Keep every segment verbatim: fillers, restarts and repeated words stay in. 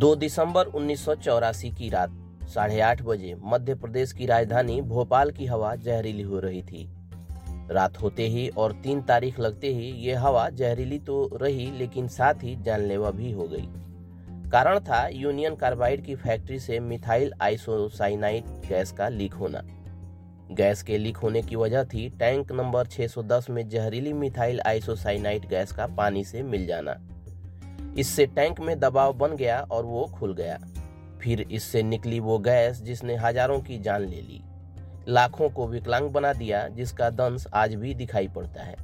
दो दिसंबर उन्नीस सौ चौरासी की रात साढ़े आठ बजे मध्य प्रदेश की राजधानी भोपाल की हवा जहरीली हो रही थी। रात होते ही और तीन तारीख लगते ही ये हवा जहरीली तो रही, लेकिन साथ ही जानलेवा भी हो गई। कारण था यूनियन कार्बाइड की फैक्ट्री से मिथाइल आइसोसाइनाइट गैस का लीक होना। गैस के लीक होने की वजह थी टैंक नंबर छह सौ दस में जहरीली मिथाइल आइसोसाइनाइट गैस का पानी से मिल जाना। इससे टैंक में दबाव बन गया और वो खुल गया। फिर इससे निकली वो गैस जिसने हजारों की जान ले ली, लाखों को विकलांग बना दिया, जिसका दंश आज भी दिखाई पड़ता है।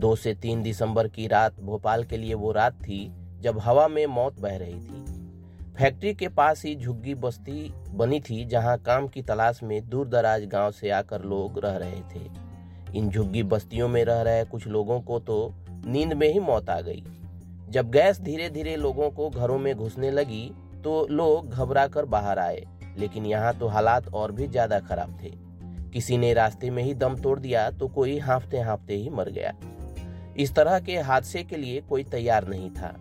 दो से तीन दिसंबर की रात भोपाल के लिए वो रात थी जब हवा में मौत बह रही थी। फैक्ट्री के पास ही झुग्गी बस्ती बनी थी जहां काम की तलाश में दूर दराज गांव से आकर लोग रह रहे थे। इन झुग्गी बस्तियों में रह रहे कुछ लोगों को तो नींद में ही मौत आ गई। जब गैस धीरे धीरे लोगों को घरों में घुसने लगी तो लोग घबरा कर बाहर आए, लेकिन यहाँ तो हालात और भी ज्यादा खराब थे। किसी ने रास्ते में ही दम तोड़ दिया तो कोई हाँफते हाँफते ही मर गया। इस तरह के हादसे के लिए कोई तैयार नहीं था।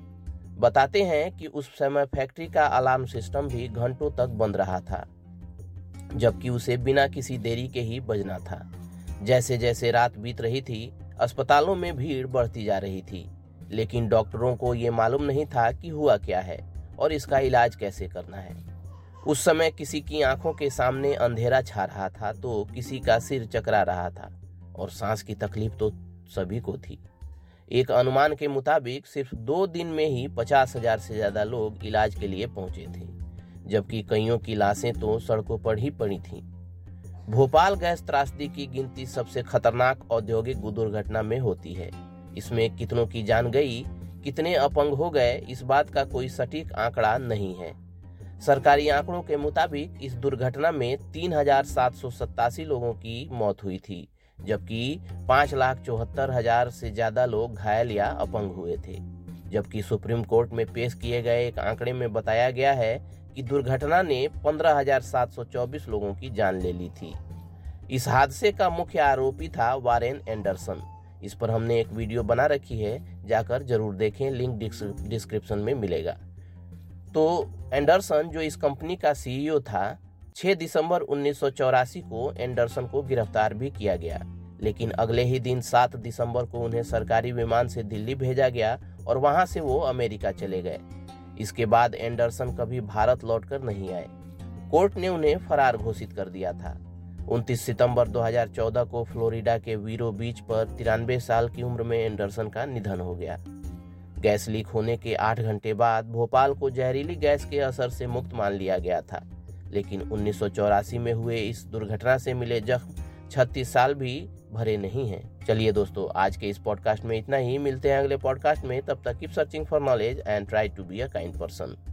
बताते हैं कि उस समय फैक्ट्री का अलार्म सिस्टम भी घंटों तक बंद रहा था, जबकि उसे बिना किसी देरी के ही बजना था। जैसे जैसे रात बीत रही थी, अस्पतालों में भीड़ बढ़ती जा रही थी, लेकिन डॉक्टरों को ये मालूम नहीं था कि हुआ क्या है और इसका इलाज कैसे करना है। उस समय किसी की आंखों के सामने अंधेरा छा रहा था तो किसी का सिर चकरा रहा था और सांस की तकलीफ तो सभी को थी। एक अनुमान के मुताबिक सिर्फ दो दिन में ही पचास हजार से ज्यादा लोग इलाज के लिए पहुंचे थे, जबकि कईयों की लाशें तो सड़कों पर ही पड़ी थीं। भोपाल गैस त्रासदी की गिनती सबसे खतरनाक औद्योगिक दुर्घटना में होती है। इसमें कितनों की जान गई, कितने अपंग हो गए, इस बात का कोई सटीक आंकड़ा नहीं है। सरकारी आंकड़ों के मुताबिक इस दुर्घटना में तीन हजार सात सौ सत्तासी लोगों की मौत हुई थी, जबकि पाँच लाख चौहत्तर हजार से ज्यादा लोग घायल या अपंग हुए थे। जबकि सुप्रीम कोर्ट में पेश किए गए एक आंकड़े में बताया गया है कि दुर्घटना ने पंद्रह हजार सात सौ चौबीस लोगों की जान ले ली थी। इस हादसे का मुख्य आरोपी था वारेन एंडरसन। इस पर हमने एक वीडियो बना रखी है, जाकर जरूर देखें, लिंक डिस्क्रिप्शन में मिलेगा। तो एंडरसन, जो इस कंपनी का सीईओ था, छह दिसंबर उन्नीस सौ चौरासी को एंडरसन को गिरफ्तार भी किया गया, लेकिन अगले ही दिन सात दिसंबर को उन्हें सरकारी विमान से दिल्ली भेजा गया और वहां से वो अमेरिका चले गए। इसके बाद एंडरसन कभी भारत लौटकर नहीं आए। कोर्ट ने उन्हें फरार घोषित कर दिया था। उनतीस सितंबर दो हजार चौदह को फ्लोरिडा के वीरो बीच पर तिरानवे साल की उम्र में एंडरसन का निधन हो गया। गैस लीक होने के आठ घंटे बाद भोपाल को जहरीली गैस के असर से मुक्त मान लिया गया था, लेकिन उन्नीस सौ चौरासी में हुए इस दुर्घटना से मिले जख्म छत्तीस साल भी भरे नहीं हैं। चलिए दोस्तों, आज के इस पॉडकास्ट में इतना ही। मिलते हैं अगले पॉडकास्ट में, तब तक keep searching for knowledge and try to be a kind person.